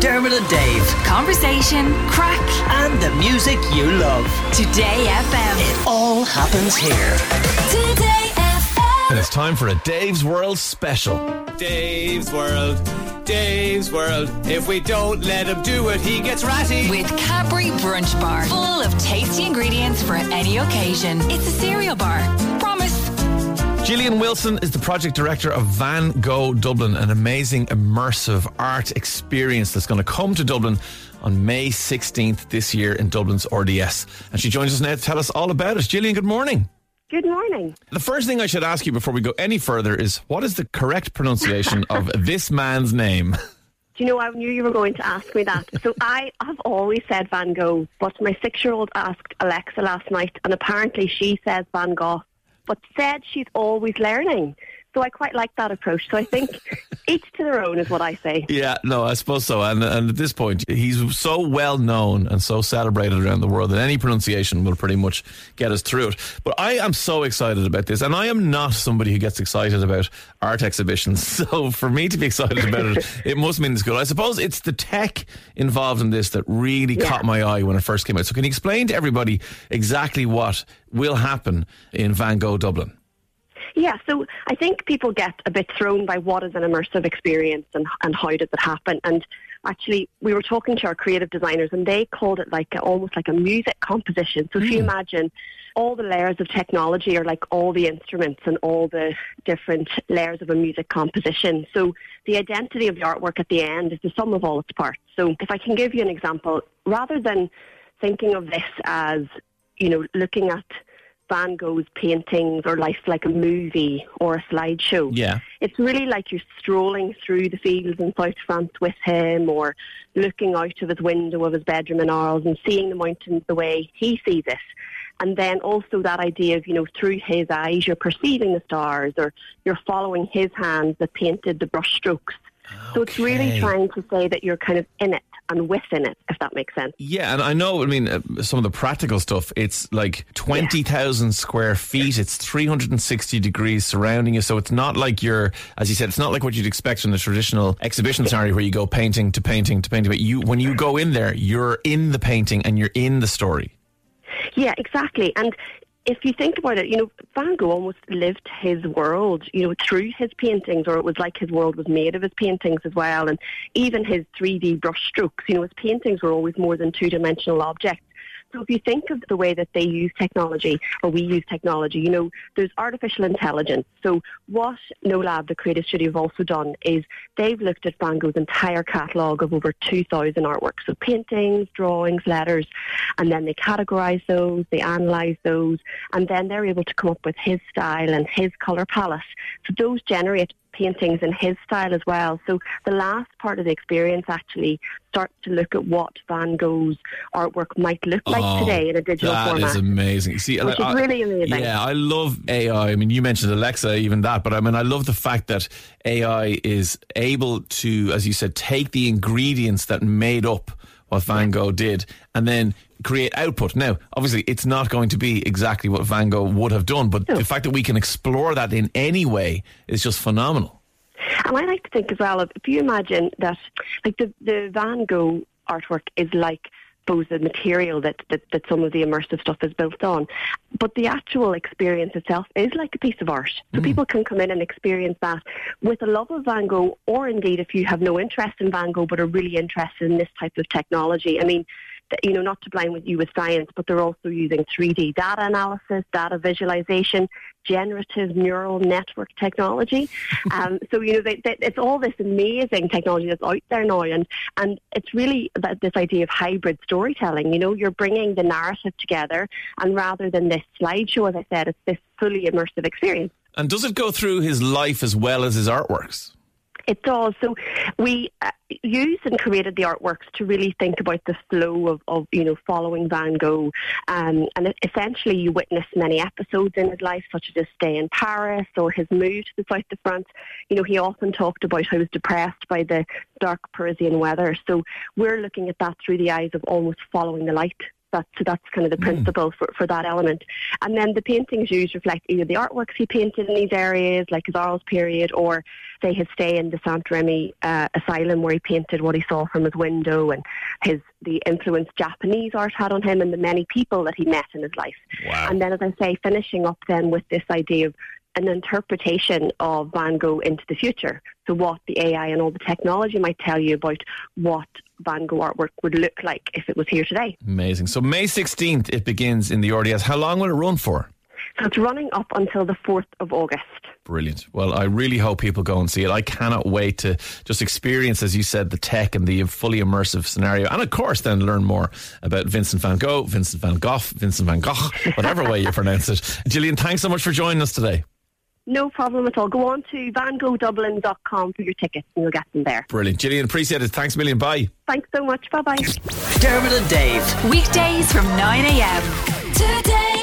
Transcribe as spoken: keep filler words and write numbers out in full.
Dermot and Dave. Conversation, crack, and the music you love. Today F M. It all happens here. Today F M. And it's time for a Dave's World special. Dave's World. Dave's World. If we don't let him do it, he gets ratty. With Capri Brunch Bar. Full of tasty ingredients for any occasion. It's a cereal bar. Promise. Gillian Wilson is the project director of Van Gogh Dublin, an amazing immersive art experience that's going to come to Dublin on May sixteenth this year in Dublin's R D S. And she joins us now to tell us all about it. Gillian, good morning. Good morning. The first thing I should ask you before we go any further is, what is the correct pronunciation of this man's name? Do you know, I knew you were going to ask me that. So I have always said Van Gogh, but my six-year-old asked Alexa last night, and apparently she says Van Gogh, but said she's always learning. So I quite like that approach. So I think each to their own is what I say. Yeah, no, I suppose so. And, and at this point, he's so well known and so celebrated around the world that any pronunciation will pretty much get us through it. But I am so excited about this. And I am not somebody who gets excited about art exhibitions. So for me to be excited about it, it must mean it's good. I suppose it's the tech involved in this that really yeah. caught my eye when it first came out. So can you explain to everybody exactly what will happen in Van Gogh Dublin? Yeah, so I think people get a bit thrown by what is an immersive experience and, and how does it happen. And actually, we were talking to our creative designers and they called it like a, almost like a music composition. So mm. if you imagine all the layers of technology are like all the instruments and all the different layers of a music composition. So the identity of the artwork at the end is the sum of all its parts. So if I can give you an example, rather than thinking of this as, you know, looking at Van Gogh's paintings or life like a movie or a slideshow. Yeah. It's really like you're strolling through the fields in South France with him, or looking out of his window of his bedroom in Arles and seeing the mountains the way he sees it. And then also that idea of, you know, through his eyes, you're perceiving the stars, or you're following his hands that painted the brushstrokes. Okay. So it's really trying to say that you're kind of in it and within it, if that makes sense. Yeah, and I know, I mean, uh, some of the practical stuff, it's like twenty thousand yeah. square feet, it's three hundred sixty degrees surrounding you, so it's not like you're, as you said, it's not like what you'd expect in a traditional exhibition scenario where you go painting to painting to painting, but you, when you go in there, you're in the painting and you're in the story. Yeah, exactly, and if you think about it, you know, Van Gogh almost lived his world, you know, through his paintings, or it was like his world was made of his paintings as well. And even his three D brushstrokes, you know, his paintings were always more than two-dimensional objects. So if you think of the way that they use technology, or we use technology, you know, there's artificial intelligence. So what Nolab, the creative studio, have also done is they've looked at Van Gogh's entire catalogue of over two thousand artworks, so paintings, drawings, letters, and then they categorise those, they analyse those, and then they're able to come up with his style and his colour palette. So those generate paintings in his style as well. So the last part of the experience actually starts to look at what Van Gogh's artwork might look like oh, today in a digital that format. That is amazing. See, which I, is really amazing. Yeah, I love A I. I mean, you mentioned Alexa, even that, but I mean, I love the fact that A I is able to, as you said, take the ingredients that made up what Van Gogh did and then create output. Now, obviously, it's not going to be exactly what Van Gogh would have done, but no. the fact that we can explore that in any way is just phenomenal. And I like to think as well of, if you imagine that, like, the, the Van Gogh artwork is like the material that, that, that some of the immersive stuff is built on. But the actual experience itself is like a piece of art. So mm. people can come in and experience that with a love of Van Gogh, or indeed if you have no interest in Van Gogh but are really interested in this type of technology. I mean, you know, not to blind you with science, but they're also using three D data analysis, data visualization, generative neural network technology. Um, so, you know, they, they, it's all this amazing technology that's out there now. And, and it's really about this idea of hybrid storytelling. You know, you're bringing the narrative together. And rather than this slideshow, as I said, it's this fully immersive experience. And does it go through his life as well as his artworks? It does. So we uh, used and created the artworks to really think about the flow of, of you know, following Van Gogh. Um, and essentially you witness many episodes in his life, such as his stay in Paris or his move to the south of France. You know, he often talked about how he was depressed by the dark Parisian weather. So we're looking at that through the eyes of almost following the light. That, so that's kind of the principle mm. for, for that element. And then the paintings used reflect either the artworks he painted in these areas, like his Arles period, or say his stay in the Saint-Remy uh, asylum, where he painted what he saw from his window, and his the influence Japanese art had on him and the many people that he met in his life. Wow. And then, as I say, finishing up then with this idea of an interpretation of Van Gogh into the future. So what the A I and all the technology might tell you about what Van Gogh artwork would look like if it was here today. Amazing. So May sixteenth it begins in the R D S. How long will it run for? So it's running up until the fourth of August. Brilliant. Well, I really hope people go and see it. I cannot wait to just experience, as you said, the tech and the fully immersive scenario. And of course then learn more about Vincent Van Gogh, Vincent Van Gogh, Vincent Van Gogh, whatever way you pronounce it. Gillian, thanks so much for joining us today. No problem at all. Go on to van gogh dublin dot com for your tickets and you'll get them there. Brilliant. Gillian, appreciate it. Thanks a million. Bye. Thanks so much. Bye-bye. Dermot and Dave. Weekdays from nine a.m. Today.